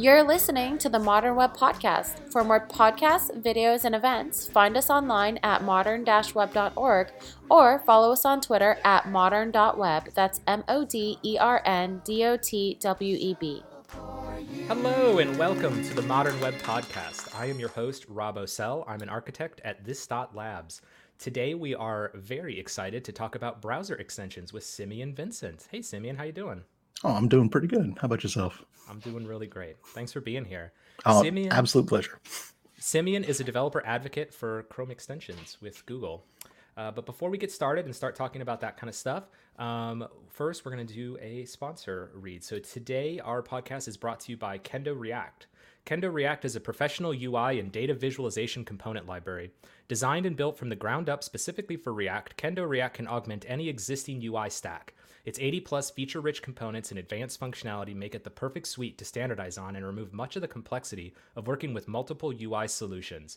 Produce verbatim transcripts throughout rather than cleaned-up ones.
You're listening to the Modern Web Podcast. For more podcasts, videos, and events, find us online at modern dash web dot org or follow us on Twitter at modern dot web. That's M O D E R N D O T W E B. Hello and welcome to the Modern Web Podcast. I am your host, Rob Osell. I'm an architect at This Dot Labs. Today we are very excited to talk about browser extensions with Simeon Vincent. Hey, Simeon, how you doing? Oh, I'm doing pretty good. How about yourself? I'm doing really great. Thanks for being here. Oh, Simeon, absolute pleasure. Simeon is a developer advocate for Chrome extensions with Google. Uh, but before we get started and start talking about that kind of stuff, um, first we're going to do a sponsor read. So today our podcast is brought to you by Kendo React. Kendo React is a professional U I and data visualization component library. Designed and built from the ground up specifically for React, Kendo React can augment any existing U I stack. Its eighty plus feature-rich components and advanced functionality make it the perfect suite to standardize on and remove much of the complexity of working with multiple U I solutions.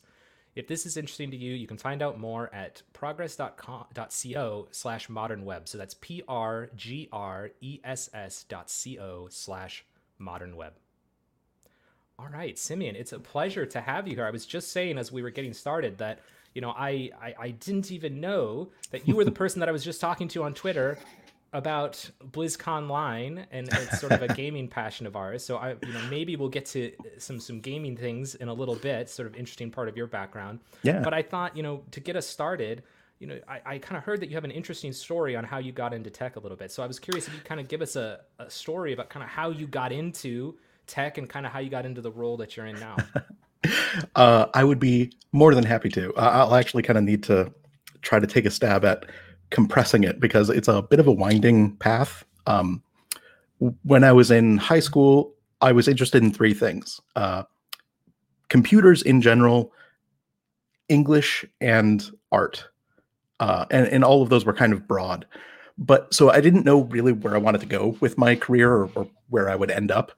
If this is interesting to you, you can find out more at progress dot co slash modern web. So that's P-R-G-R-E-S-S dot C-O slash modern web. All right, Simeon, it's a pleasure to have you here. I was just saying as we were getting started that, you know, I, I, I didn't even know that you were the person that I was just talking to on Twitter about BlizzConline, and it's sort of a gaming passion of ours. So I, you know, maybe we'll get to some some gaming things in a little bit. Sort of interesting part of your background. Yeah. But I thought, you know, to get us started, you know, I, I kind of heard that you have an interesting story on how you got into tech a little bit. So I was curious if you kind of give us a, a story about kind of how you got into tech and kind of how you got into the role that you're in now. uh, I would be more than happy to. Uh, I'll actually kind of need to try to take a stab at compressing it because it's a bit of a winding path. Um, when I was in high school, I was interested in three things. Uh, computers in general, English, and art. Uh, and, and all of those were kind of broad. But so I didn't know really where I wanted to go with my career or, or where I would end up.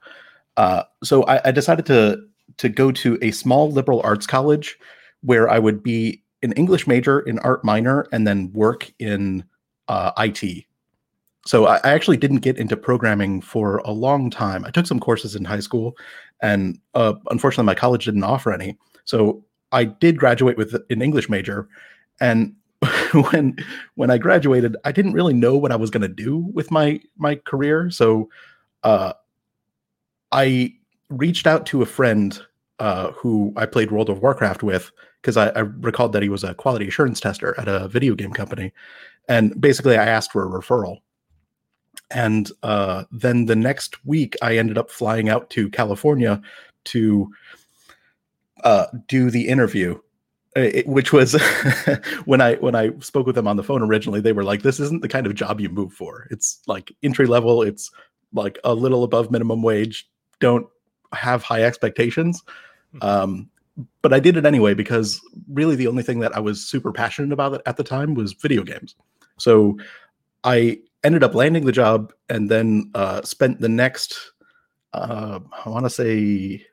Uh, so I, I decided to to go to a small liberal arts college where I would be an English major, an art minor, and then work in uh, I T. So I, I actually didn't get into programming for a long time. I took some courses in high school, and uh, unfortunately, my college didn't offer any. So I did graduate with an English major, and when when I graduated, I didn't really know what I was going to do with my my career. So uh, I reached out to a friend uh, who I played World of Warcraft with, because I, I recalled that he was a quality assurance tester at a video game company. And basically, I asked for a referral. And uh, then the next week, I ended up flying out to California to uh, do the interview, it, which was when I when I spoke with them on the phone originally, they were like, this isn't the kind of job you move for. It's like entry level. It's like a little above minimum wage. Don't have high expectations. Mm-hmm. Um, but I did it anyway, because really the only thing that I was super passionate about at the time was video games. So I ended up landing the job, and then uh, spent the next, uh, I want to say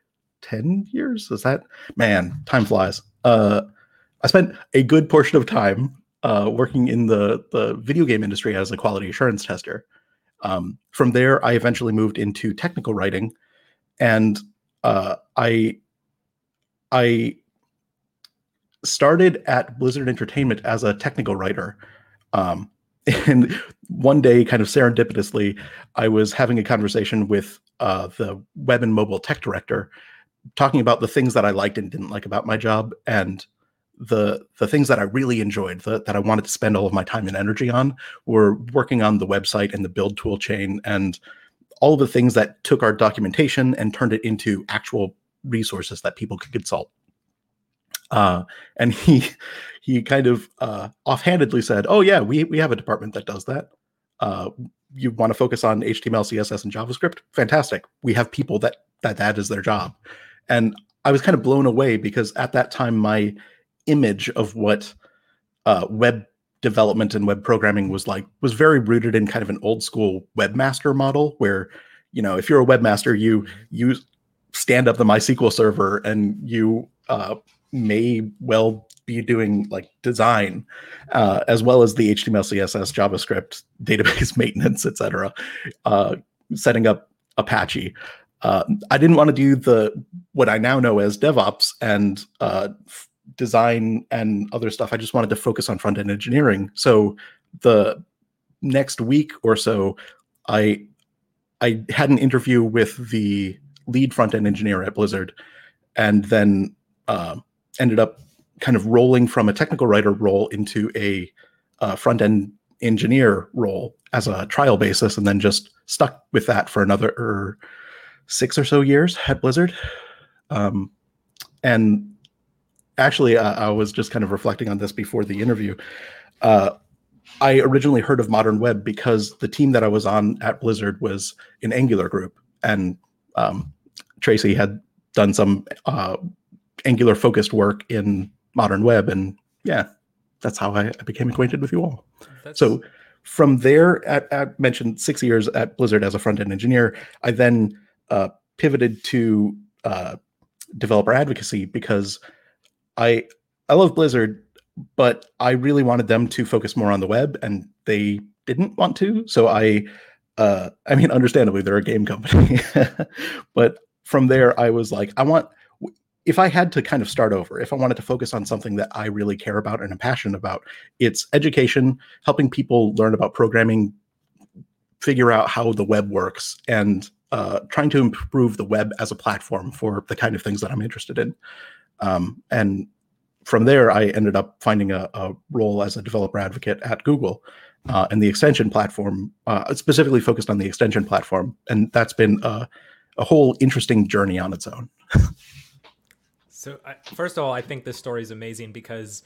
ten years. Is that? Man, time flies. Uh, I spent a good portion of time uh, working in the, the video game industry as a quality assurance tester. Um, from there, I eventually moved into technical writing, and uh, I... I started at Blizzard Entertainment as a technical writer. Um, and one day, kind of serendipitously, I was having a conversation with uh, the web and mobile tech director, talking about the things that I liked and didn't like about my job, and the the things that I really enjoyed, the, that I wanted to spend all of my time and energy on, were working on the website and the build tool chain and all of the things that took our documentation and turned it into actual resources that people could consult. Uh, and he he kind of uh, offhandedly said, oh yeah, we we have a department that does that. Uh, you want to focus on H T M L, C S S, and JavaScript? Fantastic. We have people that, that that is their job. And I was kind of blown away, because at that time, my image of what uh, web development and web programming was like was very rooted in kind of an old school webmaster model where, you know, if you're a webmaster, you use stand up the MySQL server, and you uh, may well be doing like design, uh, as well as the H T M L, C S S, JavaScript, database maintenance, et cetera, uh, setting up Apache. Uh, I didn't want to do the what I now know as DevOps and uh, f- design and other stuff. I just wanted to focus on front-end engineering. So the next week or so, I I had an interview with the lead front-end engineer at Blizzard, and then uh, ended up kind of rolling from a technical writer role into a uh, front-end engineer role as a trial basis, and then just stuck with that for another er, six or so years at Blizzard. Um, and actually, uh, I was just kind of reflecting on this before the interview. Uh, I originally heard of Modern Web because the team that I was on at Blizzard was an Angular group, and um, Tracy had done some uh, Angular-focused work in Modern Web, and yeah, that's how I became acquainted with you all. That's... So from there, at, I mentioned six years at Blizzard as a front-end engineer. I then uh, pivoted to uh, developer advocacy because I I love Blizzard, but I really wanted them to focus more on the web, and they didn't want to. So I, uh, I mean, understandably, they're a game company. But from there, I was like, I want, if I had to kind of start over, if I wanted to focus on something that I really care about and am passionate about, it's education, helping people learn about programming, figure out how the web works, and uh, trying to improve the web as a platform for the kind of things that I'm interested in. Um, and from there, I ended up finding a, a role as a developer advocate at Google, uh, and the extension platform, uh, specifically focused on the extension platform. And that's been a, a whole interesting journey on its own. So I, first of all, I think this story is amazing because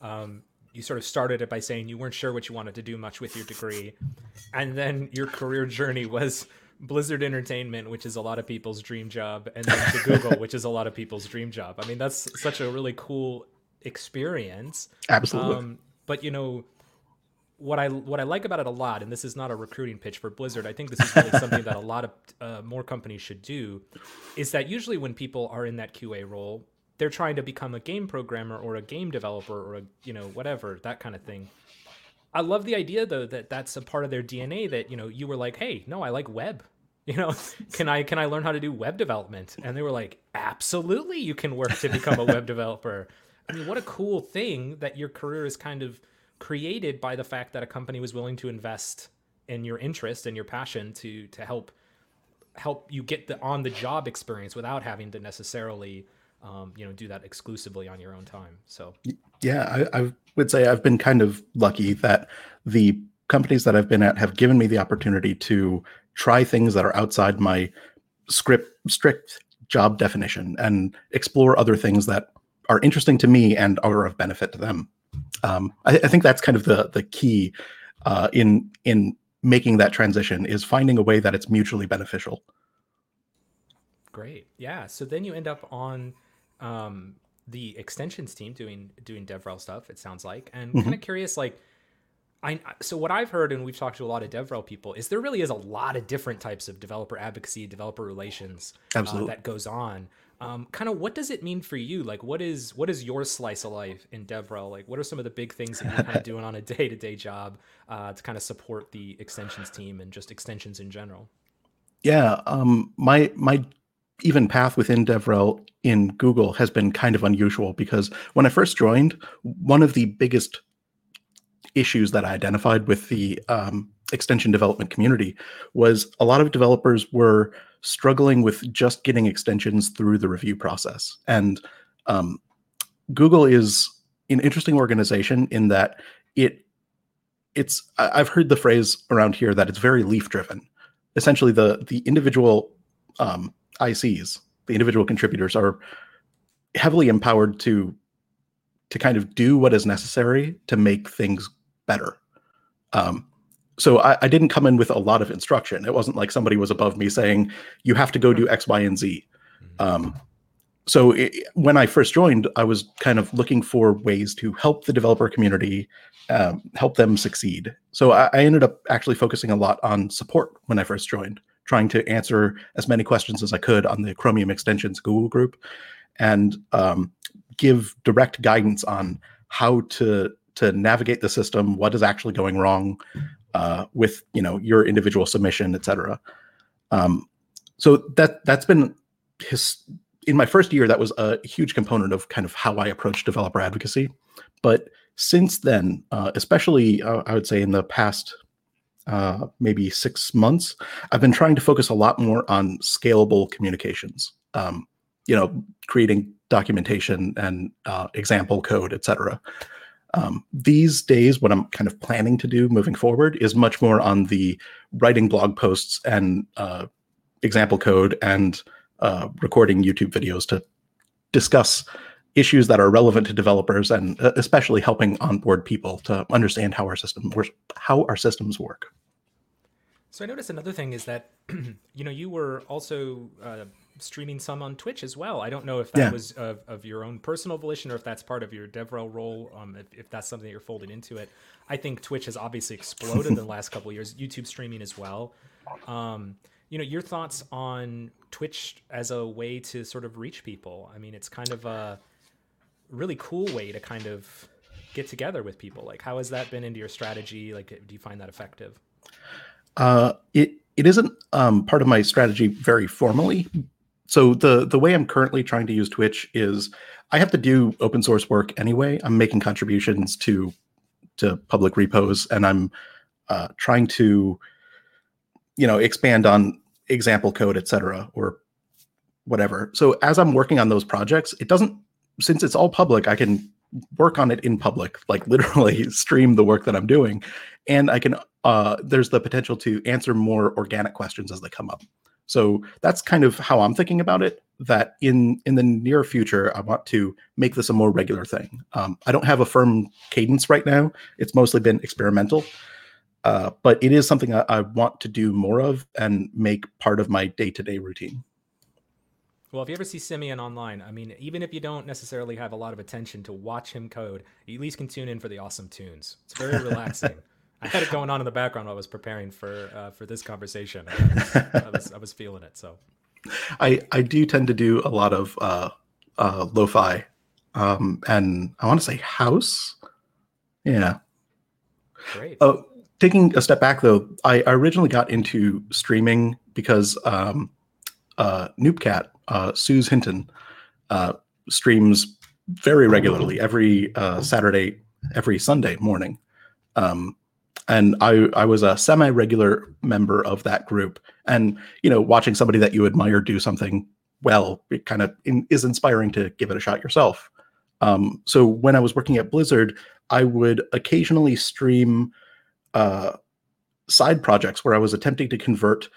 um, you sort of started it by saying you weren't sure what you wanted to do much with your degree. And then your career journey was Blizzard Entertainment, which is a lot of people's dream job, and then to Google, which is a lot of people's dream job. I mean, that's such a really cool experience. Absolutely. Um, but, you know, what I what I like about it a lot, and this is not a recruiting pitch for Blizzard, I think this is really something that a lot of uh, more companies should do, is that usually when people are in that Q A role, they're trying to become a game programmer or a game developer or a, you know, whatever, that kind of thing. I love the idea, though, that that's a part of their D N A, that, you know, you were like, hey, no, I like web. You know, can I can I learn how to do web development? And they were like, absolutely, you can work to become a web developer. I mean, what a cool thing that your career is kind of created by the fact that a company was willing to invest in your interest and your passion to to help help you get the on-the-job experience without having to necessarily Um, you know, do that exclusively on your own time. So, yeah, I, I would say I've been kind of lucky that the companies that I've been at have given me the opportunity to try things that are outside my script, strict job definition and explore other things that are interesting to me and are of benefit to them. Um, I, I think that's kind of the the key uh, in in making that transition, is finding a way that it's mutually beneficial. Great. Yeah. So then you end up on um the extensions team doing doing DevRel stuff, it sounds like, and mm-hmm. kind of curious, like I so what I've heard, and we've talked to a lot of DevRel people, is there really is a lot of different types of developer advocacy, developer relations uh, that goes on. Um, kind of what does it mean for you? Like, what is what is your slice of life in DevRel? Like, what are some of the big things that you're kind of doing on a day to day job uh, to kind of support the extensions team and just extensions in general? Yeah. Um. My my. Even path within DevRel in Google has been kind of unusual because when I first joined, one of the biggest issues that I identified with the um, extension development community was a lot of developers were struggling with just getting extensions through the review process. And um, Google is an interesting organization in that it it's I've heard the phrase around here that it's very leaf driven. Essentially, the the individual um, I Cs, the individual contributors, are heavily empowered to to kind of do what is necessary to make things better. Um, so I, I didn't come in with a lot of instruction. It wasn't like somebody was above me saying, you have to go do X, Y, and Z. Um, so it, when I first joined, I was kind of looking for ways to help the developer community, um, help them succeed. So I, I ended up actually focusing a lot on support when I first joined, trying to answer as many questions as I could on the Chromium Extensions Google group, and um, give direct guidance on how to to navigate the system, what is actually going wrong uh, with you know your individual submission, et cetera. Um, so that that's been his, in my first year, that was a huge component of kind of how I approach developer advocacy. But since then, uh, especially uh, I would say in the past uh, maybe six months, I've been trying to focus a lot more on scalable communications. Um, you know, creating documentation and uh, example code, et cetera. Um, these days, what I'm kind of planning to do moving forward is much more on the writing blog posts and uh, example code and uh, recording YouTube videos to discuss issues that are relevant to developers, and especially helping onboard people to understand how our system how our systems work. So I noticed another thing is that you know you were also uh, streaming some on Twitch as well. I don't know if that yeah. was of, of your own personal volition or if that's part of your DevRel role, um, if, if that's something that you're folded into it. I think Twitch has obviously exploded in the last couple of years, YouTube streaming as well. Um, you know, your thoughts on Twitch as a way to sort of reach people. I mean, it's kind of a really cool way to kind of get together with people. Like, how has that been into your strategy? Like, do you find that effective? Uh, it it isn't um, part of my strategy very formally. So the the way I'm currently trying to use Twitch is I have to do open source work anyway. I'm making contributions to to public repos, and I'm uh, trying to, you know, expand on example code, et cetera, or whatever. So as I'm working on those projects, it doesn't, since it's all public, I can work on it in public, like literally stream the work that I'm doing. And I can, uh, there's the potential to answer more organic questions as they come up. So that's kind of how I'm thinking about it, that in, in the near future, I want to make this a more regular thing. Um, I don't have a firm cadence right now. It's mostly been experimental, uh, but it is something I, I want to do more of and make part of my day-to-day routine. Well, if you ever see Simeon online, I mean, even if you don't necessarily have a lot of attention to watch him code, you at least can tune in for the awesome tunes. It's very relaxing. I had it going on in the background while I was preparing for uh, for this conversation. I was, I was, I was feeling it. So, I, I do tend to do a lot of uh, uh, lo-fi, um, and I want to say house. Yeah. Great. Uh, taking a step back though, I, I originally got into streaming because um, uh, Noobcat, uh, Suze Hinton, uh, streams very regularly every uh, Saturday, every Sunday morning. Um, And I, I was a semi-regular member of that group. And, you know, watching somebody that you admire do something well, it kind of in, is inspiring to give it a shot yourself. Um, so when I was working at Blizzard, I would occasionally stream uh, side projects where I was attempting to convert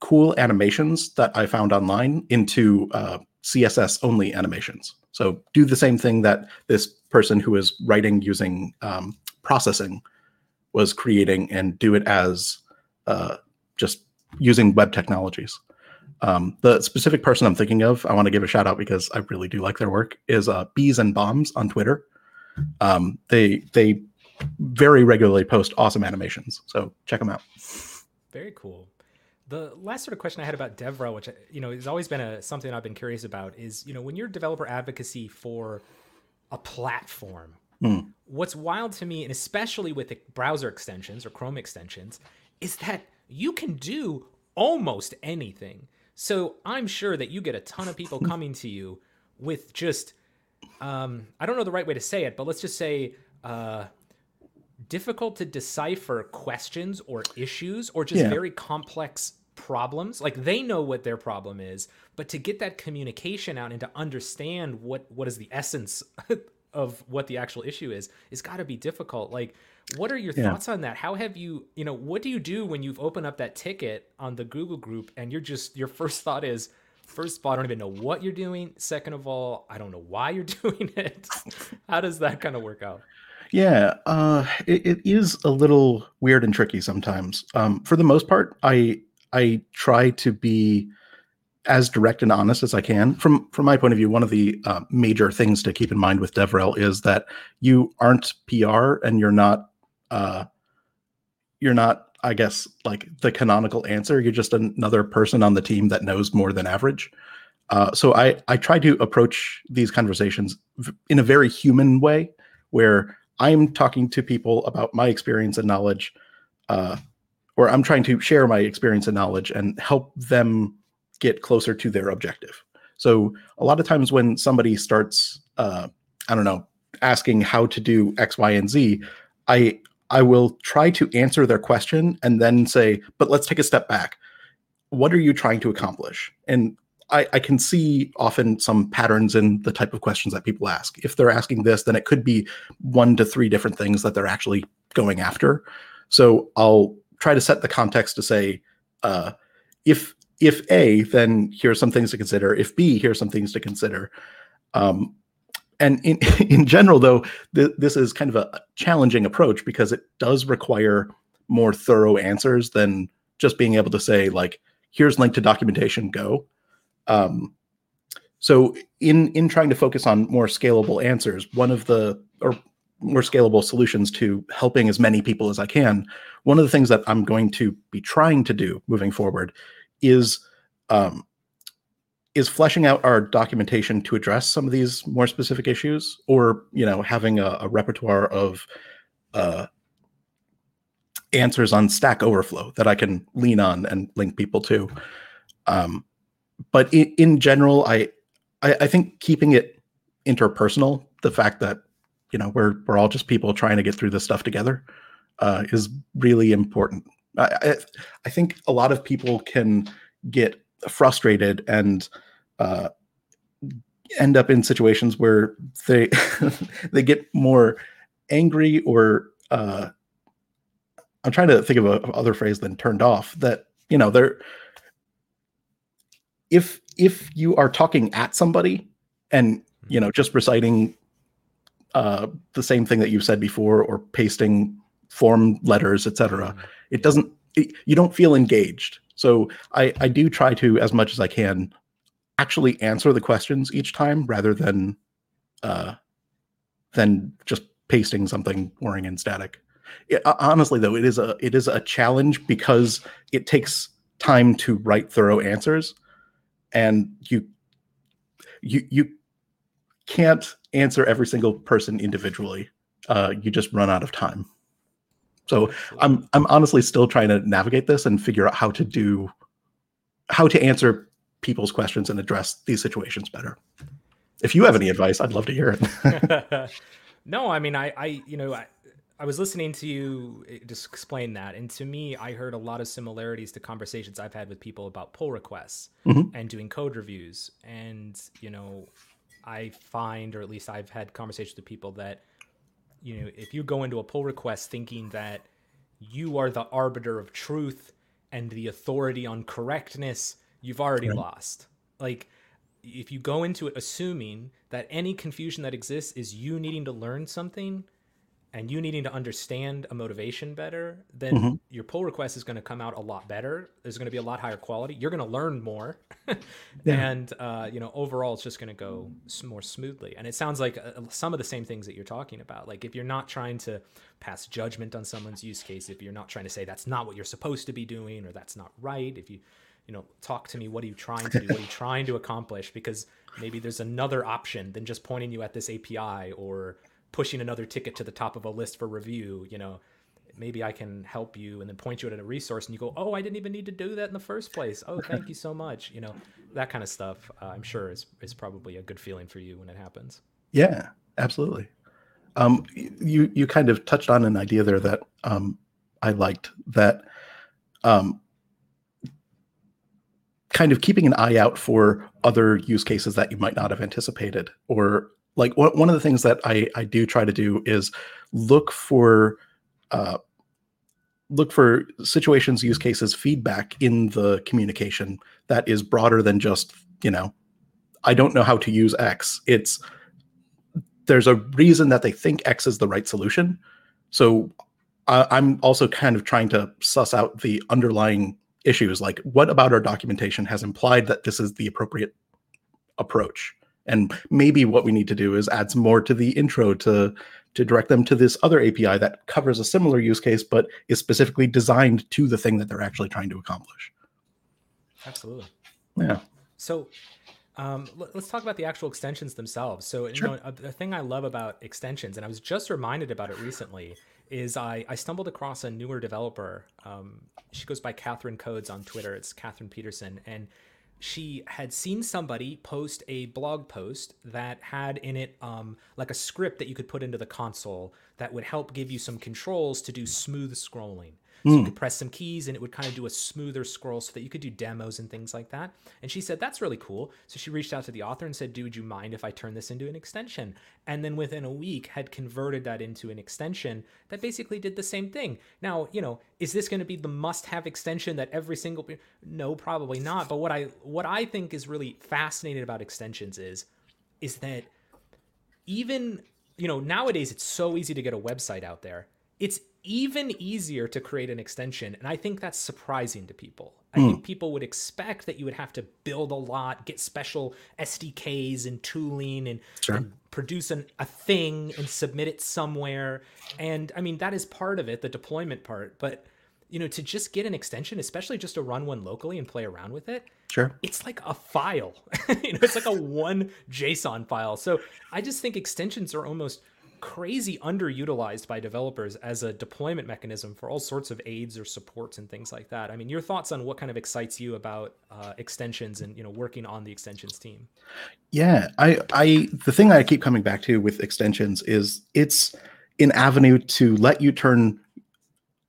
cool animations that I found online into uh, C S S-only animations. So do the same thing that this person who is writing using um, processing was creating, and do it as uh, just using web technologies. Um, the specific person I'm thinking of, I want to give a shout out because I really do like their work, is uh, Bees and Bombs on Twitter. Um, they they very regularly post awesome animations, so check them out. Very cool. The last sort of question I had about DevRel, which you know has always been a, something I've been curious about, is you know when you're developer advocacy for a platform. Mm. What's wild to me, and especially with the browser extensions or Chrome extensions, is that you can do almost anything. So I'm sure that you get a ton of people coming to you with just, um, I don't know the right way to say it, but let's just say uh, difficult to decipher questions or issues or just yeah. very complex problems. Like they know what their problem is, but to get that communication out and to understand what, what is the essence of what the actual issue is, it's got to be difficult. Like, what are your yeah. thoughts on that? How have you, you know, what do you do when you've opened up that ticket on the Google group and you're just, your first thought is, first of all, I don't even know what you're doing. Second of all, I don't know why you're doing it. How does that kind of work out? Yeah, uh, it, it is a little weird and tricky sometimes. Um, for the most part, I I try to be as direct and honest as I can. From from my point of view, one of the uh, major things to keep in mind with DevRel is that you aren't P R and you're not, uh, you're not, I guess, like the canonical answer. You're just another person on the team that knows more than average. Uh, so I, I try to approach these conversations in a very human way where I'm talking to people about my experience and knowledge, uh, or I'm trying to share my experience and knowledge and help them get closer to their objective. So a lot of times when somebody starts, uh, I don't know, asking how to do X, Y, and Z, I I will try to answer their question and then say, but let's take a step back. What are you trying to accomplish? And I, I can see often some patterns in the type of questions that people ask. If they're asking this, then it could be one to three different things that they're actually going after. So I'll try to set the context to say, uh, if if A, then here's some things to consider. If B, here's some things to consider. Um, and in, in general, though, th- this is kind of a challenging approach because it does require more thorough answers than just being able to say, like, here's link to documentation, go. Um, so in in trying to focus on more scalable answers, one of the, or more scalable solutions to helping as many people as I can, one of the things that I'm going to be trying to do moving forward is um, is fleshing out our documentation to address some of these more specific issues, or you know, having a, a repertoire of uh, answers on Stack Overflow that I can lean on and link people to. Um, but in, in general, I, I I think keeping it interpersonal, the fact that you know we're we're all just people trying to get through this stuff together, uh, is really important. I, I think a lot of people can get frustrated and uh, end up in situations where they they get more angry or uh, I'm trying to think of a other phrase than turned off. That you know they're if if you are talking at somebody and you know just reciting uh, the same thing that you've said before or pasting form letters, et cetera. It doesn't, it, you don't feel engaged. So I, I do try to, as much as I can, actually answer the questions each time rather than uh, than just pasting something boring and static. It, honestly, though, it is a it is a challenge because it takes time to write thorough answers, and you you you can't answer every single person individually. Uh, you just run out of time. So I'm I'm honestly still trying to navigate this and figure out how to do, how to answer people's questions and address these situations better. If you have any advice, I'd love to hear it. No, I mean, I, I you know, I, I was listening to you just explain that. And to me, I heard a lot of similarities to conversations I've had with people about pull requests mm-hmm. and doing code reviews. And, you know, I find, or at least I've had conversations with people that, you know, if you go into a pull request thinking that you are the arbiter of truth and the authority on correctness, you've already right. lost. Like, if you go into it assuming that any confusion that exists is you needing to learn something and you needing to understand a motivation better, then mm-hmm. your pull request is going to come out a lot better. There's going to be a lot higher quality. You're going to learn more. yeah. And, uh, you know, overall, it's just going to go more smoothly. And it sounds like uh, some of the same things that you're talking about. Like, if you're not trying to pass judgment on someone's use case, if you're not trying to say that's not what you're supposed to be doing or that's not right, if you, you know, talk to me, what are you trying to do? What are you trying to accomplish? Because maybe there's another option than just pointing you at this A P I or pushing another ticket to the top of a list for review. You know, maybe I can help you and then point you at a resource and you go, oh, I didn't even need to do that in the first place. Oh, thank you so much. You know, that kind of stuff, uh, I'm sure is, is probably a good feeling for you when it happens. Yeah, absolutely. Um, you, you kind of touched on an idea there that um, I liked, that um, kind of keeping an eye out for other use cases that you might not have anticipated. Or like one of the things that I, I do try to do is look for uh, look for situations, use cases, feedback in the communication that is broader than just, you know, I don't know how to use X. It's there's a reason that they think X is the right solution. So I, I'm also kind of trying to suss out the underlying issues. Like, what about our documentation has implied that this is the appropriate approach? And maybe what we need to do is add some more to the intro to, to direct them to this other A P I that covers a similar use case, but is specifically designed to the thing that they're actually trying to accomplish. Absolutely. Yeah. So um, let's talk about the actual extensions themselves. So sure. you know, the thing I love about extensions, and I was just reminded about it recently, is I, I stumbled across a newer developer. Um, she goes by Catherine Codes on Twitter. It's Catherine Peterson. And she had seen somebody post a blog post that had in it um, like a script that you could put into the console that would help give you some controls to do smooth scrolling. So mm. you could press some keys and it would kind of do a smoother scroll so that you could do demos and things like that. And she said, that's really cool. So she reached out to the author and said, "Dude, you mind if I turn this into an extension?" And then within a week had converted that into an extension that basically did the same thing. Now, you know, is this going to be the must-have extension that every single... No, probably not. But what I what I think is really fascinating about extensions is, is that even, you know, nowadays it's so easy to get a website out there. It's even easier to create an extension. And I think that's surprising to people. I mm. think people would expect that you would have to build a lot, get special S D Ks and tooling and, sure. and produce an, a thing and submit it somewhere. And I mean, that is part of it, the deployment part. But, you know, to just get an extension, especially just to run one locally and play around with it, sure. it's like a file. You know, it's like a one JSON file. So I just think extensions are almost crazy underutilized by developers as a deployment mechanism for all sorts of aids or supports and things like that. I mean, your thoughts on what kind of excites you about uh, extensions and, you know, working on the extensions team? Yeah, I, I, the thing I keep coming back to with extensions is it's an avenue to let you turn,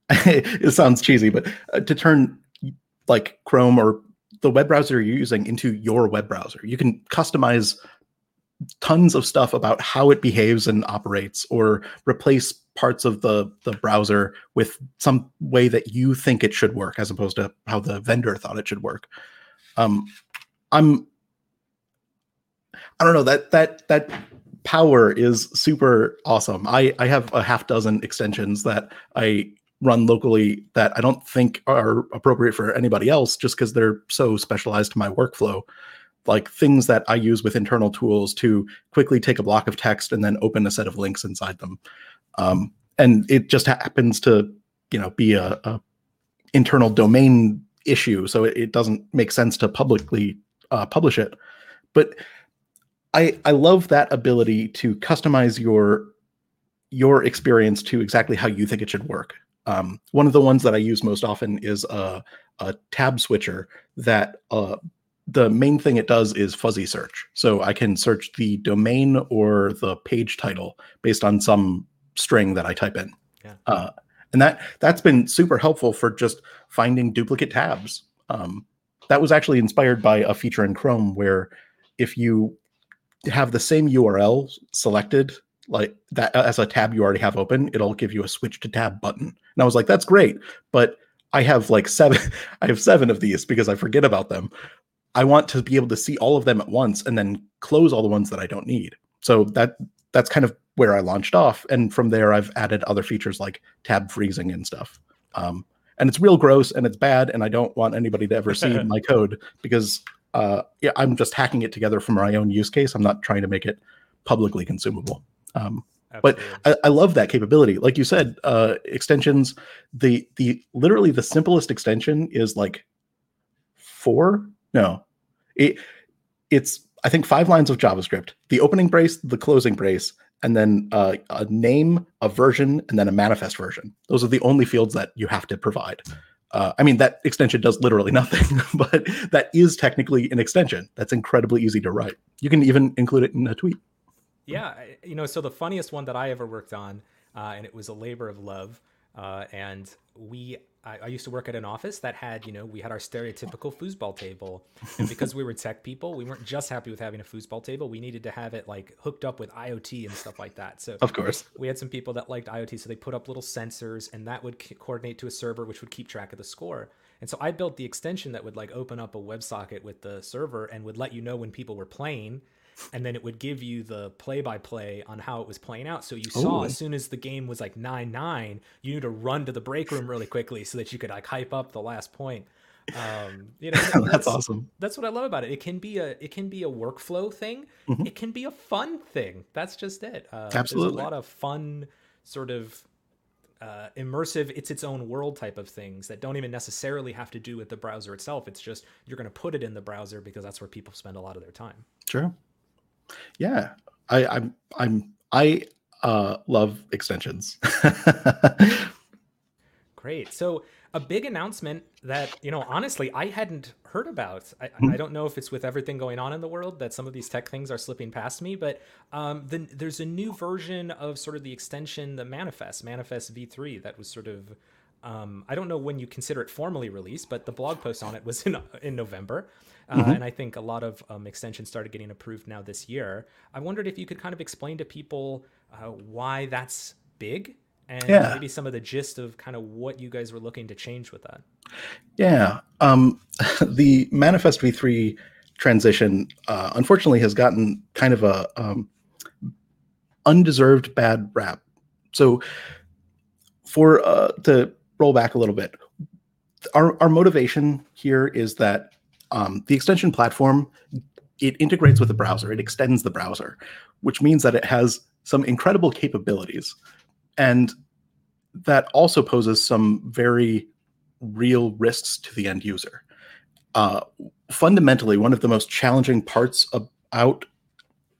it sounds cheesy, but uh, to turn like Chrome or the web browser you're using into your web browser. You can customize tons of stuff about how it behaves and operates, or replace parts of the, the browser with some way that you think it should work, as opposed to how the vendor thought it should work. Um, I'm, I don't know, that that that power is super awesome. I, I have a half dozen extensions that I run locally that I don't think are appropriate for anybody else, just because they're so specialized to my workflow. Like things that I use with internal tools to quickly take a block of text and then open a set of links inside them. Um, and it just happens to, you know, be a, a internal domain issue. So it, it doesn't make sense to publicly uh, publish it. But I I love that ability to customize your, your experience to exactly how you think it should work. Um, one of the ones that I use most often is a, a tab switcher that, uh, the main thing it does is fuzzy search. So I can search the domain or the page title based on some string that I type in. Yeah. Uh, and that, that's been super helpful for just finding duplicate tabs. Um, that was actually inspired by a feature in Chrome where if you have the same U R L selected, like that as a tab you already have open, it'll give you a switch to tab button. And I was like, that's great. But I have like seven, I have seven of these because I forget about them. I want to be able to see all of them at once and then close all the ones that I don't need. So that that's kind of where I launched off. And from there, I've added other features like tab freezing and stuff. Um, and it's real gross and it's bad. And I don't want anybody to ever see my code because uh, yeah, I'm just hacking it together for my own use case. I'm not trying to make it publicly consumable. Um, but I, I love that capability. Like you said, uh, extensions, the the literally the simplest extension is like four. No. It, it's, I think, five lines of JavaScript, the opening brace, the closing brace, and then uh, a name, a version, and then a manifest version. Those are the only fields that you have to provide. Uh, I mean, that extension does literally nothing, but that is technically an extension. That's incredibly easy to write. You can even include it in a tweet. Yeah. You know, so the funniest one that I ever worked on, uh, and it was a labor of love, uh, and we... I used to work at an office that had, you know, we had our stereotypical foosball table, and because we were tech people, we weren't just happy with having a foosball table. We needed to have it like hooked up with IoT and stuff like that. So of course we had some people that liked IoT. So they put up little sensors and that would co- coordinate to a server, which would keep track of the score. And so I built the extension that would like open up a WebSocket with the server and would let you know when people were playing. And then it would give you the play-by-play on how it was playing out. So you saw Ooh. as soon as the game was like nine nine, you knew to run to the break room really quickly so that you could like hype up the last point. Um, you know, that's, that's awesome. That's what I love about it. It can be a it can be a workflow thing. Mm-hmm. It can be a fun thing. That's just it. Uh, Absolutely, there's a lot of fun sort of uh, immersive, it's its own world type of things that don't even necessarily have to do with the browser itself. It's just you're going to put it in the browser because that's where people spend a lot of their time. Sure. Yeah, I, I'm, I'm, I uh, love extensions. Great. So a big announcement that, you know, honestly, I hadn't heard about. I, I don't know if it's with everything going on in the world that some of these tech things are slipping past me, but um, the, there's a new version of sort of the extension, the Manifest, Manifest V three, that was sort of, um, I don't know when you consider it formally released, but the blog post on it was in, in November. Uh, mm-hmm. And I think a lot of um, extensions started getting approved now this year. I wondered if you could kind of explain to people uh, why that's big. And yeah. maybe some of the gist of kind of what you guys were looking to change with that. Yeah. Um, the Manifest V three transition, uh, unfortunately, has gotten kind of a um, undeserved bad rap. So for uh, to roll back a little bit, our, our motivation here is that um, the extension platform, it integrates with the browser. It extends the browser, which means that it has some incredible capabilities. And that also poses some very real risks to the end user. Uh, fundamentally, one of the most challenging parts about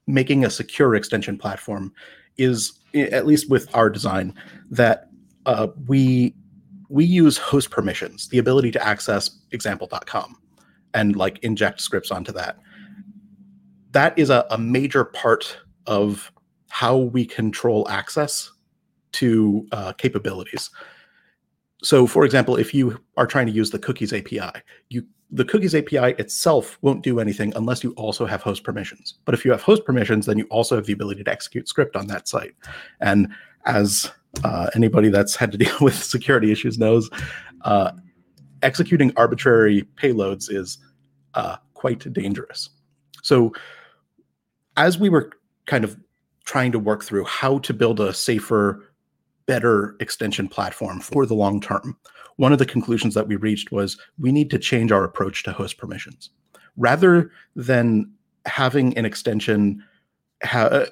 making a secure extension platform is, at least with our design, that uh, we we use host permissions, the ability to access example dot com and like inject scripts onto that. That is a, a major part of how we control access to uh, capabilities. So for example, if you are trying to use the cookies A P I, you the cookies A P I itself won't do anything unless you also have host permissions. But if you have host permissions, then you also have the ability to execute script on that site. And as uh, anybody that's had to deal with security issues knows, uh, executing arbitrary payloads is uh, quite dangerous. So as we were kind of trying to work through how to build a safer, better extension platform for the long term, one of the conclusions that we reached was we need to change our approach to host permissions. Rather than having an extension, ha-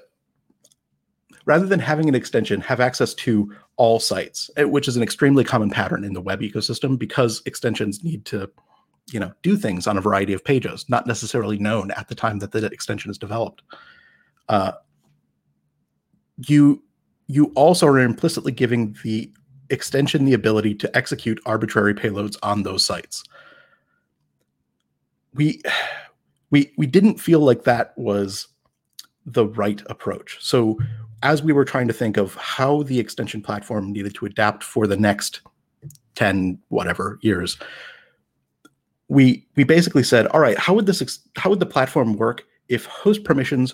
rather than having an extension have access to all sites, which is an extremely common pattern in the web ecosystem because extensions need to, you know, do things on a variety of pages, not necessarily known at the time that the extension is developed. Uh, you. You also are implicitly giving the extension the ability to execute arbitrary payloads on those sites. We we we didn't feel like that was the right approach. So as we were trying to think of how the extension platform needed to adapt for the next ten whatever years, we we basically said, all right, how would this how would the platform work if host permissions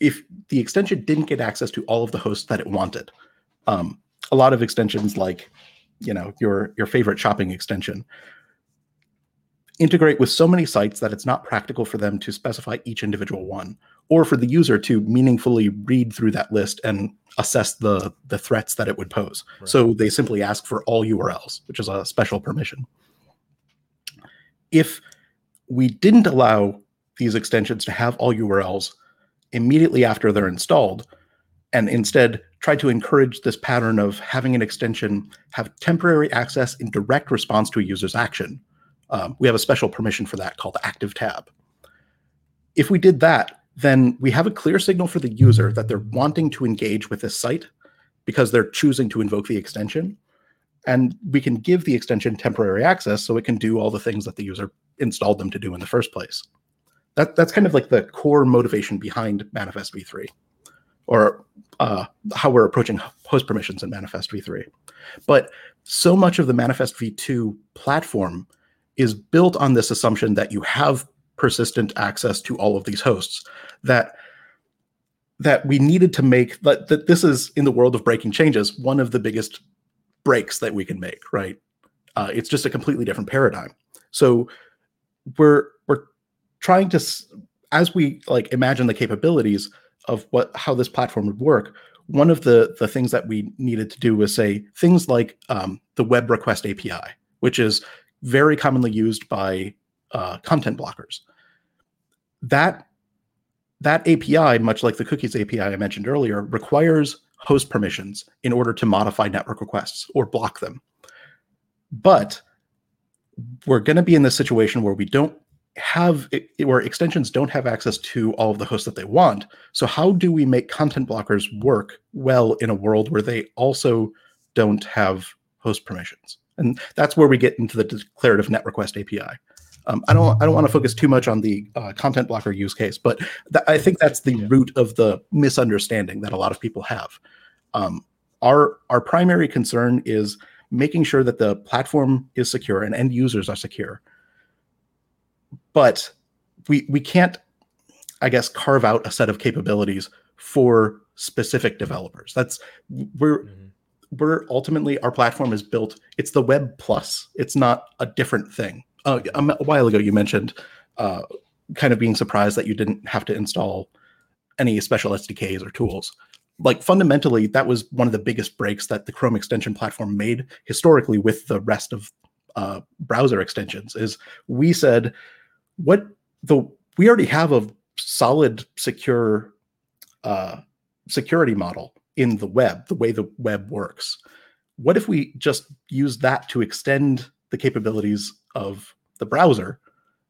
if the extension didn't get access to all of the hosts that it wanted? Um, a lot of extensions like, you know, your, your favorite shopping extension integrate with so many sites that it's not practical for them to specify each individual one or for the user to meaningfully read through that list and assess the, the threats that it would pose. Right. So they simply ask for all U R Ls, which is a special permission. If we didn't allow these extensions to have all U R Ls immediately after they're installed, and instead try to encourage this pattern of having an extension have temporary access in direct response to a user's action. Um, we have a special permission for that called ActiveTab. If we did that, then we have a clear signal for the user that they're wanting to engage with this site because they're choosing to invoke the extension. And we can give the extension temporary access so it can do all the things that the user installed them to do in the first place. That, that's kind of like the core motivation behind Manifest V three, or uh, how we're approaching host permissions in Manifest V three. But so much of the Manifest V two platform is built on this assumption that you have persistent access to all of these hosts, that that we needed to make, that, that this is, in the world of breaking changes, one of the biggest breaks that we can make, right? Uh, it's just a completely different paradigm. So we're we're trying to, as we like imagine the capabilities of what how this platform would work, one of the, the things that we needed to do was say things like um, the web request A P I, which is very commonly used by uh, content blockers. That, that A P I, much like the cookies A P I I mentioned earlier, requires host permissions in order to modify network requests or block them. But we're going to be in this situation where we don't have it, where extensions don't have access to all of the hosts that they want. So how do we make content blockers work well in a world where they also don't have host permissions. And that's where we get into the declarative net request A P I. Um, I don't I don't want to focus too much on the uh, content blocker use case, but th- I think that's the yeah. root of the misunderstanding that a lot of people have. Um, our our primary concern is making sure that the platform is secure and end users are secure. But we we can't, I guess, carve out a set of capabilities for specific developers. That's we're mm-hmm. we're ultimately, our platform is built. It's the web plus. It's not a different thing. Uh, a while ago, you mentioned uh, kind of being surprised that you didn't have to install any special S D Ks or tools. Like fundamentally, that was one of the biggest breaks that the Chrome extension platform made historically with the rest of uh, browser extensions. Is we said, what the we already have a solid, secure uh, security model in the web, the way the web works. What if we just use that to extend the capabilities of the browser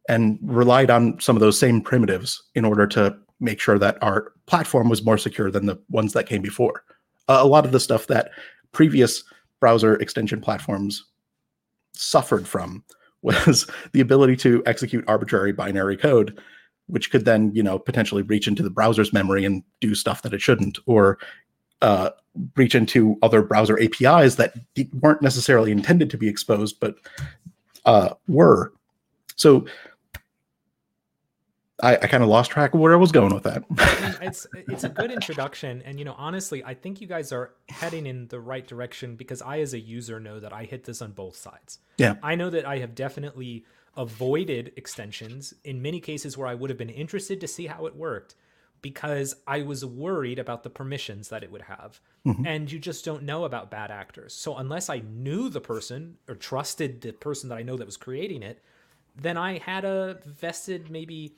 and relied on some of those same primitives in order to make sure that our platform was more secure than the ones that came before? Uh, a lot of the stuff that previous browser extension platforms suffered from was the ability to execute arbitrary binary code, which could then, you know, potentially reach into the browser's memory and do stuff that it shouldn't, or uh, reach into other browser A P Is that weren't necessarily intended to be exposed, but Uh, were. So I, I kind of lost track of where I was going with that. it's it's a good introduction. And, you know, honestly, I think you guys are heading in the right direction, because I, as a user, know that I hit this on both sides. Yeah. I know that I have definitely avoided extensions in many cases where I would have been interested to see how it worked, because I was worried about the permissions that it would have. Mm-hmm. And you just don't know about bad actors. So unless I knew the person or trusted the person that I know that was creating it, then I had a vested maybe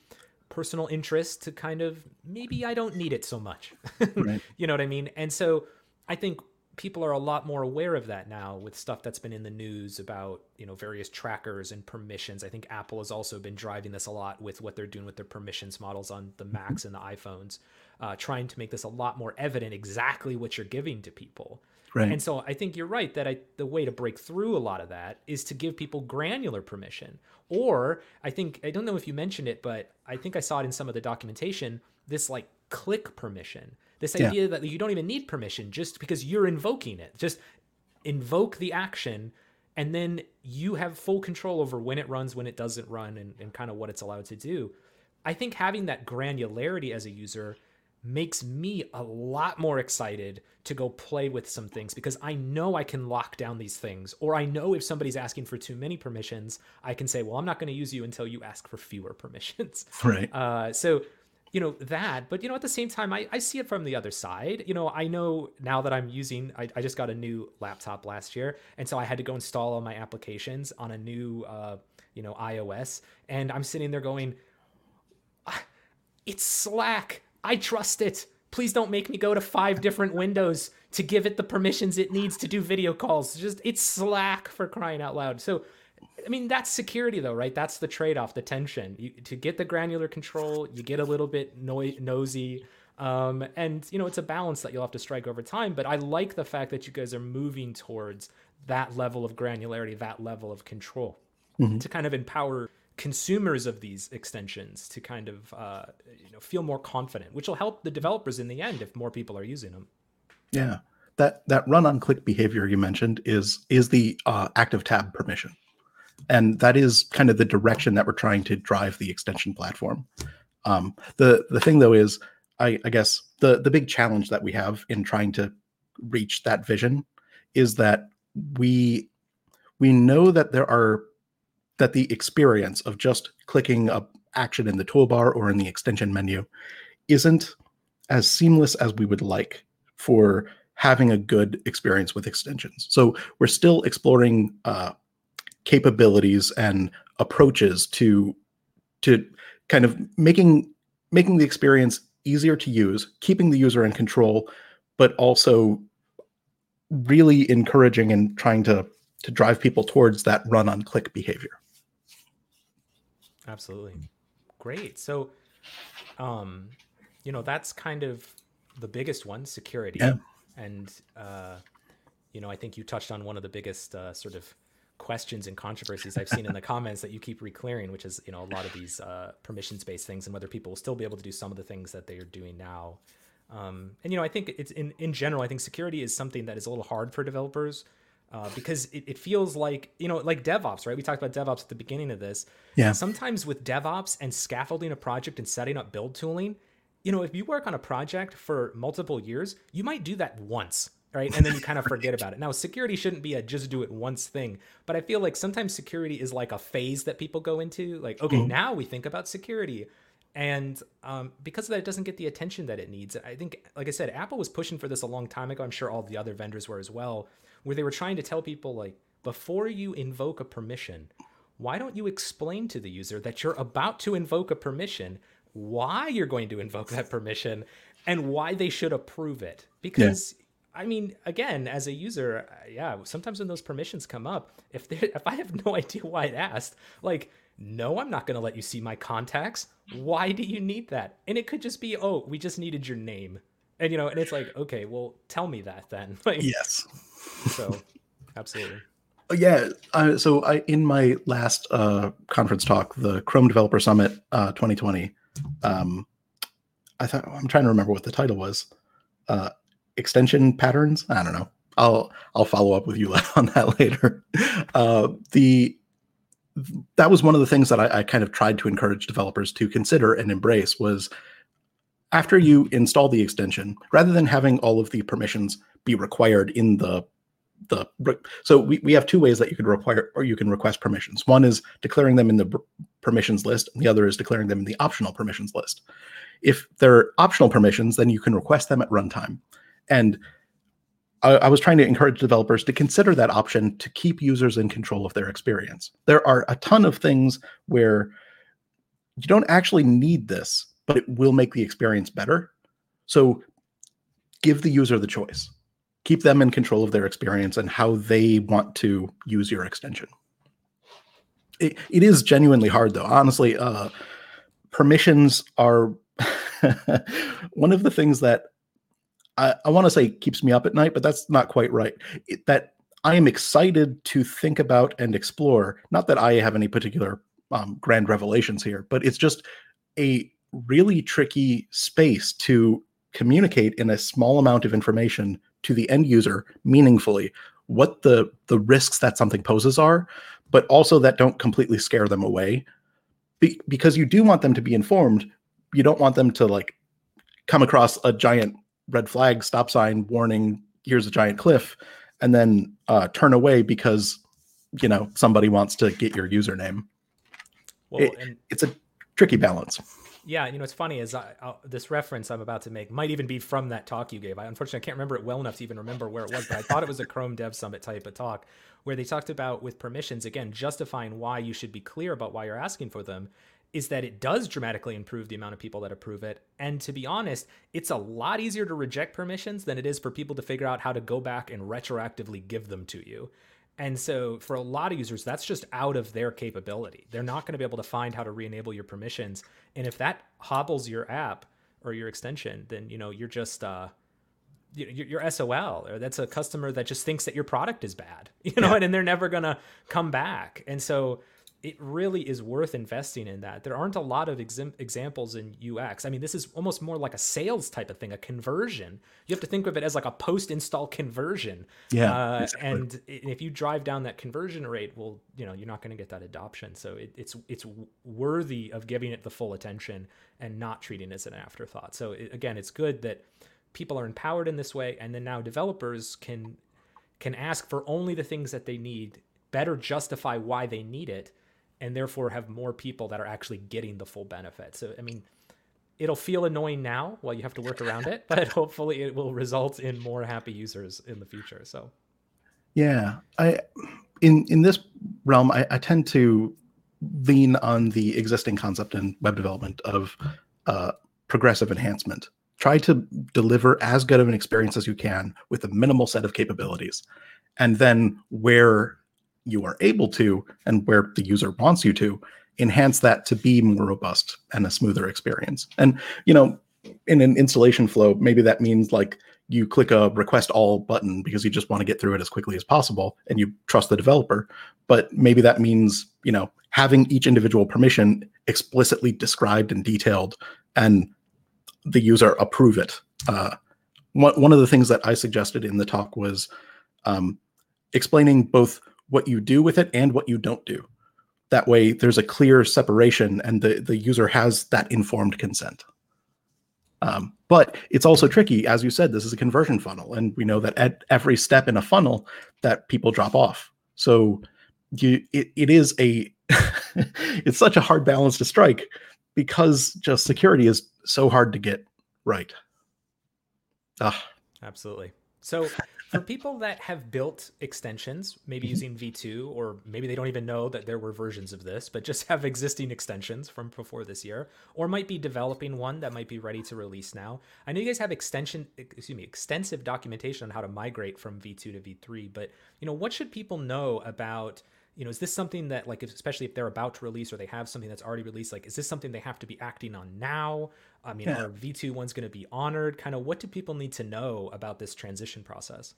personal interest to kind of, maybe I don't need it so much. Right. You know what I mean? And so I think people are a lot more aware of that now with stuff that's been in the news about, you know, various trackers and permissions. I think Apple has also been driving this a lot with what they're doing with their permissions models on the Macs and the iPhones, uh, trying to make this a lot more evident exactly what you're giving to people. Right. And so I think you're right that I, the way to break through a lot of that is to give people granular permission. Or I think, I don't know if you mentioned it, but I think I saw it in some of the documentation, this like click permission. This idea yeah. that you don't even need permission just because you're invoking it. Just invoke the action, and then you have full control over when it runs, when it doesn't run, and, and kind of what it's allowed to do. I think having that granularity as a user makes me a lot more excited to go play with some things, because I know I can lock down these things, or I know if somebody's asking for too many permissions, I can say, well, I'm not going to use you until you ask for fewer permissions. Right. Uh, so... You know, that, but, you know, at the same time, I, I see it from the other side. You know, I know now that I'm using, I, I just got a new laptop last year. And so I had to go install all my applications on a new, uh, you know, iOS. And I'm sitting there going, it's Slack. I trust it. Please don't make me go to five different windows to give it the permissions it needs to do video calls. Just, it's Slack, for crying out loud. So, I mean, that's security, though, right? That's the trade-off, the tension. You, to get the granular control, you get a little bit no- nosy. Um, and, you know, it's a balance that you'll have to strike over time. But I like the fact that you guys are moving towards that level of granularity, that level of control, mm-hmm. to kind of empower consumers of these extensions to kind of uh, you know, feel more confident, which will help the developers in the end if more people are using them. Yeah. That that run-on-click behavior you mentioned is, is the uh, ActiveTab permission. And that is kind of the direction that we're trying to drive the extension platform. Um, the the thing, though, is I, I guess the, the big challenge that we have in trying to reach that vision is that we we know that there are that the experience of just clicking an action in the toolbar or in the extension menu isn't as seamless as we would like for having a good experience with extensions. So we're still exploring Uh, capabilities and approaches to to kind of making making the experience easier to use, keeping the user in control, but also really encouraging and trying to to drive people towards that run on click behavior. Absolutely. Great. So um you know, that's kind of the biggest one, security. Yeah. And uh you know, I think you touched on one of the biggest uh, sort of questions and controversies I've seen in the comments that you keep re-clearing, which is, you know, a lot of these uh, permissions-based things and whether people will still be able to do some of the things that they are doing now. Um, and, you know, I think it's in, in general, I think security is something that is a little hard for developers uh, because it, it feels like, you know, like DevOps, right? We talked about DevOps at the beginning of this. Yeah. Sometimes with DevOps and scaffolding a project and setting up build tooling, you know, if you work on a project for multiple years, you might do that once, right? And then you kind of forget about it. Now, security shouldn't be a just do it once thing, but I feel like sometimes security is like a phase that people go into, like, okay, mm-hmm. now we think about security. And um, because of that, it doesn't get the attention that it needs. I think, like I said, Apple was pushing for this a long time ago. I'm sure all the other vendors were as well, where they were trying to tell people, like, before you invoke a permission, why don't you explain to the user that you're about to invoke a permission, why you're going to invoke that permission, and why they should approve it? Because, yeah. I mean, again, as a user, yeah, sometimes when those permissions come up, if if I have no idea why it asked, like, no, I'm not going to let you see my contacts. Why do you need that? And it could just be, oh, we just needed your name. And, you know, and it's like, okay, well, tell me that then. Like, yes. So, absolutely. Yeah. Uh, so I, in my last uh, conference talk, the Chrome Developer Summit uh, twenty twenty, um, I thought, I'm trying to remember what the title was. Uh, extension patterns? I don't know. I'll, I'll follow up with you on that later. Uh, the... That was one of the things that I, I kind of tried to encourage developers to consider and embrace was after you install the extension, rather than having all of the permissions be required in the the. So we, we have two ways that you could require or you can request permissions. One is declaring them in the permissions list, and the other is declaring them in the optional permissions list. If they're optional permissions, then you can request them at runtime. And I was trying to encourage developers to consider that option to keep users in control of their experience. There are a ton of things where you don't actually need this, but it will make the experience better. So give the user the choice. Keep them in control of their experience and how they want to use your extension. It, it is genuinely hard, though. Honestly, uh, permissions are one of the things that I, I want to say keeps me up at night, but that's not quite right. It, that I am excited to think about and explore. Not that I have any particular um, grand revelations here, but it's just a really tricky space to communicate in a small amount of information to the end user meaningfully what the, the risks that something poses are, but also that don't completely scare them away. Be, because you do want them to be informed. You don't want them to like come across a giant red flag, stop sign, warning, here's a giant cliff, and then uh, turn away because, you know, somebody wants to get your username. Well, it, and it's a tricky balance. Yeah, you know, it's funny is I, I'll, this reference I'm about to make might even be from that talk you gave. I unfortunately can't remember it well enough to even remember where it was, but I thought it was a Chrome Dev Summit type of talk where they talked about with permissions, again, justifying why you should be clear about why you're asking for them. Is that it does dramatically improve the amount of people that approve it. And to be honest, it's a lot easier to reject permissions than it is for people to figure out how to go back and retroactively give them to you. And so for a lot of users, that's just out of their capability. They're not going to be able to find how to re-enable your permissions. And if that hobbles your app or your extension, then, you know, you're just, uh, you're S O L, or that's a customer that just thinks that your product is bad, you know, yeah. and, and they're never going to come back. And so it really is worth investing in that. There aren't a lot of ex- examples in U X. I mean, this is almost more like a sales type of thing, a conversion. You have to think of it as like a post-install conversion. Yeah, uh, exactly. And if you drive down that conversion rate, well, you know, you're not going to get that adoption. So it, it's it's worthy of giving it the full attention and not treating it as an afterthought. So it, again, it's good that people are empowered in this way, and then now developers can can ask for only the things that they need, better justify why they need it, and therefore have more people that are actually getting the full benefit. So, I mean, it'll feel annoying now while you have to work around it, but hopefully it will result in more happy users in the future. So, yeah, I in in this realm, I, I tend to lean on the existing concept in web development of uh, progressive enhancement. Try to deliver as good of an experience as you can with a minimal set of capabilities. And then where you are able to, and where the user wants you to, enhance that to be more robust and a smoother experience. And, you know, in an installation flow, maybe that means like you click a request all button because you just want to get through it as quickly as possible and you trust the developer. But maybe that means, you know, having each individual permission explicitly described and detailed and the user approve it. Uh, one, one of the things that I suggested in the talk was um, explaining both what you do with it and what you don't do. That way there's a clear separation and the, the user has that informed consent. Um, but it's also tricky. As you said, this is a conversion funnel. And we know that at every step in a funnel that people drop off. So you, it, it is a, it's such a hard balance to strike because just security is so hard to get right. Ah. Absolutely. So for people that have built extensions, maybe mm-hmm. using V two, or maybe they don't even know that there were versions of this, but just have existing extensions from before this year, or might be developing one that might be ready to release now. I know you guys have extension, excuse me, extensive documentation on how to migrate from V two to V three, but you know, what should people know about, you know, is this something that, like, especially if they're about to release or they have something that's already released, like, is this something they have to be acting on now? I mean, yeah. Are V two ones going to be honored? Kind of what do people need to know about this transition process?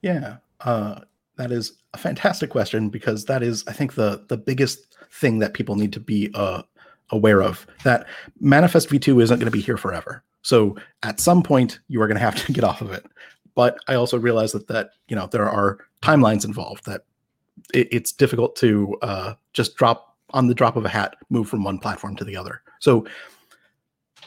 Yeah, uh, that is a fantastic question, because that is, I think, the the biggest thing that people need to be uh, aware of, that Manifest V two isn't going to be here forever. So at some point, you are going to have to get off of it. But I also realize that, that you know, there are timelines involved, that it, it's difficult to uh, just drop on the drop of a hat, move from one platform to the other. So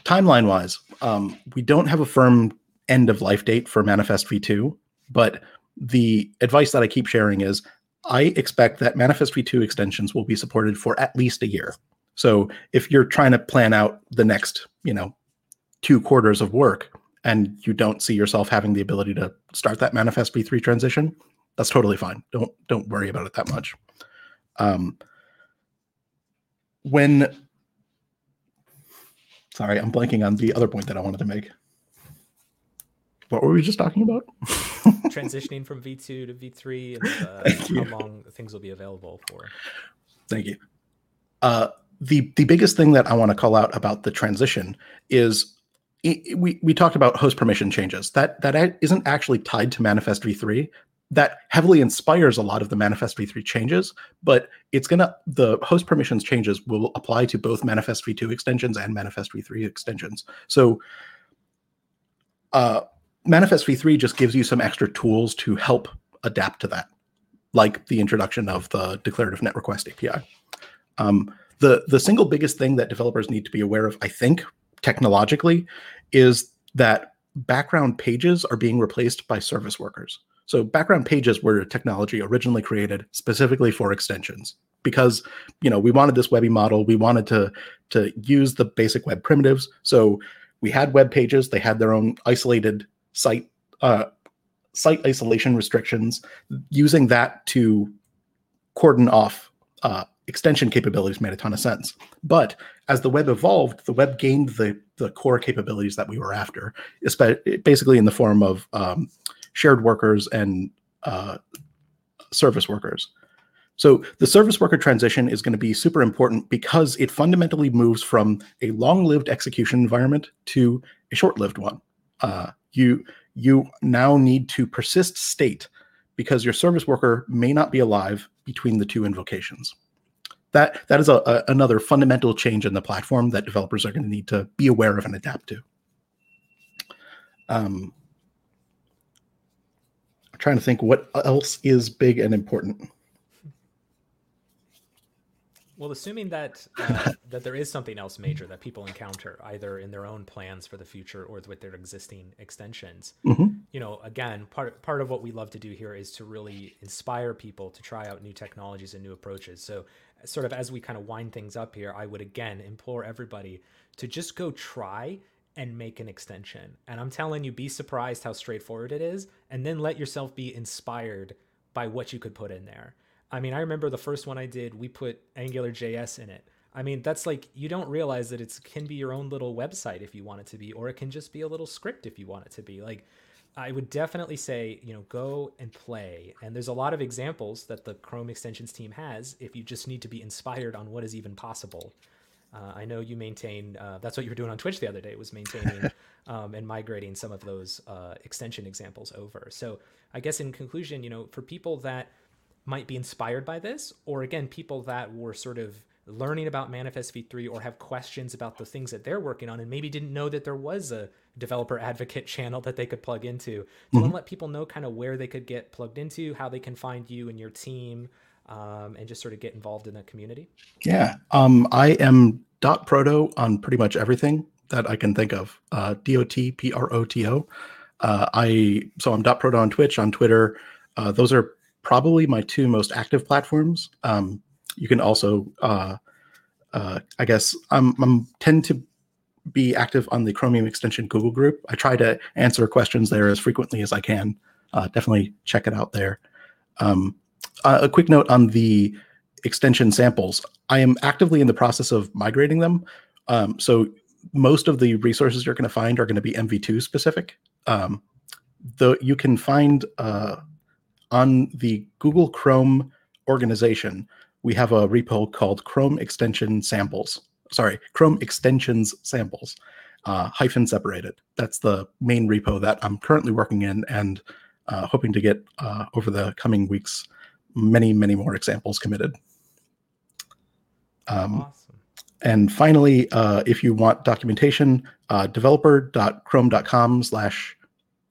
timeline-wise, um, we don't have a firm end-of-life date for Manifest V two. But the advice that I keep sharing is I expect that Manifest V two extensions will be supported for at least a year. So if you're trying to plan out the next, you know, two quarters of work and you don't see yourself having the ability to start that Manifest V three transition, that's totally fine. Don't don't worry about it that much. Um, when, sorry, I'm blanking on the other point that I wanted to make. What were we just talking about? Transitioning from V two to V three and uh, how long things will be available for. Thank you. Uh, the the biggest thing that I want to call out about the transition is it, it, we we talked about host permission changes. That that isn't actually tied to Manifest V three. That heavily inspires a lot of the Manifest V three changes, but it's gonna the host permissions changes will apply to both Manifest V two extensions and Manifest V three extensions. So. Uh, Manifest V three just gives you some extra tools to help adapt to that, like the introduction of the declarative net request A P I. Um, the, the single biggest thing that developers need to be aware of, I think, technologically, is that background pages are being replaced by service workers. So background pages were a technology originally created specifically for extensions, because you know we wanted this webby model. We wanted to, to use the basic web primitives. So we had web pages. They had their own isolated site uh, site isolation restrictions, using that to cordon off uh, extension capabilities made a ton of sense. But as the web evolved, the web gained the, the core capabilities that we were after, basically in the form of um, shared workers and uh, service workers. So the service worker transition is going to be super important because it fundamentally moves from a long-lived execution environment to a short-lived one. Uh, You you now need to persist state because your service worker may not be alive between the two invocations. That that is a, a, another fundamental change in the platform that developers are going to need to be aware of and adapt to. Um, I'm trying to think what else is big and important. Well, assuming that uh, that there is something else major that people encounter, either in their own plans for the future or with their existing extensions, mm-hmm. you know, again, part part of what we love to do here is to really inspire people to try out new technologies and new approaches. So sort of as we kind of wind things up here, I would, again, implore everybody to just go try and make an extension. And I'm telling you, be surprised how straightforward it is, and then let yourself be inspired by what you could put in there. I mean, I remember the first one I did, we put AngularJS in it. I mean, that's like, you don't realize that it can be your own little website if you want it to be, or it can just be a little script if you want it to be. Like, I would definitely say, you know, go and play. And there's a lot of examples that the Chrome extensions team has if you just need to be inspired on what is even possible. Uh, I know you maintain, uh, that's what you were doing on Twitch the other day, was maintaining um, and migrating some of those uh, extension examples over. So I guess in conclusion, you know, for people that might be inspired by this, or again, people that were sort of learning about Manifest V three or have questions about the things that they're working on and maybe didn't know that there was a developer advocate channel that they could plug into, mm-hmm. so let people know kind of where they could get plugged into, how they can find you and your team, um, and just sort of get involved in that community. Yeah, um, I am dot proto on pretty much everything that I can think of. Uh, D O T P R O T O. Uh, I, so I'm dot proto on Twitch, on Twitter. Uh, those are probably my two most active platforms. Um, you can also, uh, uh, I guess, I'm, I'm tend to be active on the Chromium extension Google group. I try to answer questions there as frequently as I can. Uh, definitely check it out there. Um, uh, a quick note on the extension samples. I am actively in the process of migrating them. Um, so most of the resources you're going to find are going to be M V two specific. Um, though you can find uh, on the Google Chrome organization, we have a repo called Chrome Extension Samples. Sorry, Chrome Extensions Samples, uh, hyphen separated. That's the main repo that I'm currently working in and uh, hoping to get uh, over the coming weeks, many, many more examples committed. Um, awesome. And finally, uh, if you want documentation, uh, developer.chrome.com slash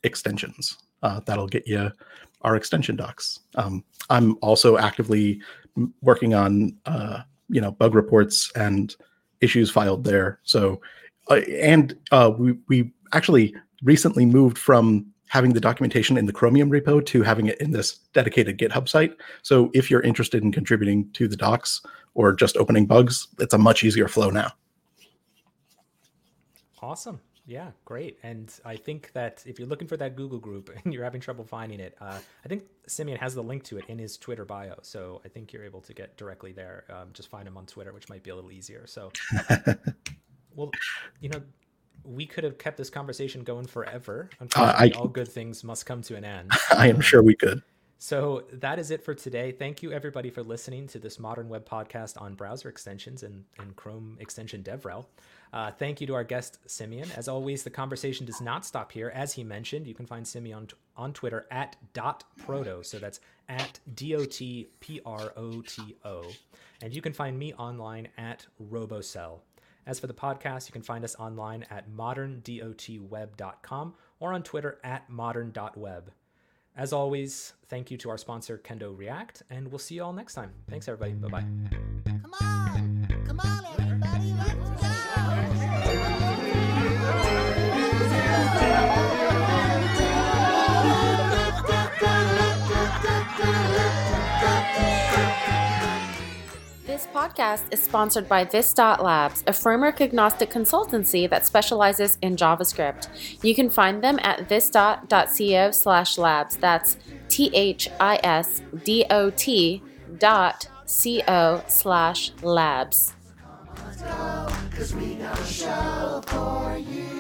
extensions. Uh, that'll get you our extension docs. Um, I'm also actively working on, uh, you know, bug reports and issues filed there. So, uh, and uh, we we actually recently moved from having the documentation in the Chromium repo to having it in this dedicated GitHub site. So if you're interested in contributing to the docs or just opening bugs, it's a much easier flow now. Awesome. Yeah, great. And I think that if you're looking for that Google group and you're having trouble finding it, uh, I think Simeon has the link to it in his Twitter bio. So I think you're able to get directly there. Um, just find him on Twitter, which might be a little easier. So, well, you know, we could have kept this conversation going forever. Unfortunately, uh, I, all good things must come to an end. I am sure we could. So that is it for today. Thank you, everybody, for listening to this Modern Web podcast on browser extensions and, and Chrome extension DevRel. Uh, thank you to our guest, Simeon. As always, the conversation does not stop here. As he mentioned, you can find Simeon t- on Twitter at dot proto. So that's at D O T P R O T O. And you can find me online at Robocell. As for the podcast, you can find us online at modern dot web dot com or on Twitter at modern dot web. As always, thank you to our sponsor, Kendo React, and we'll see you all next time. Thanks, everybody. Bye-bye. Come on. Come on, everybody. Let's go. This podcast is sponsored by This Dot Labs, a framework-agnostic consultancy that specializes in JavaScript. You can find them at thisdot.co slash labs. That's T-H-I-S-D-O-T dot C-O slash labs. Come on, let's go, 'cause we got a show for you.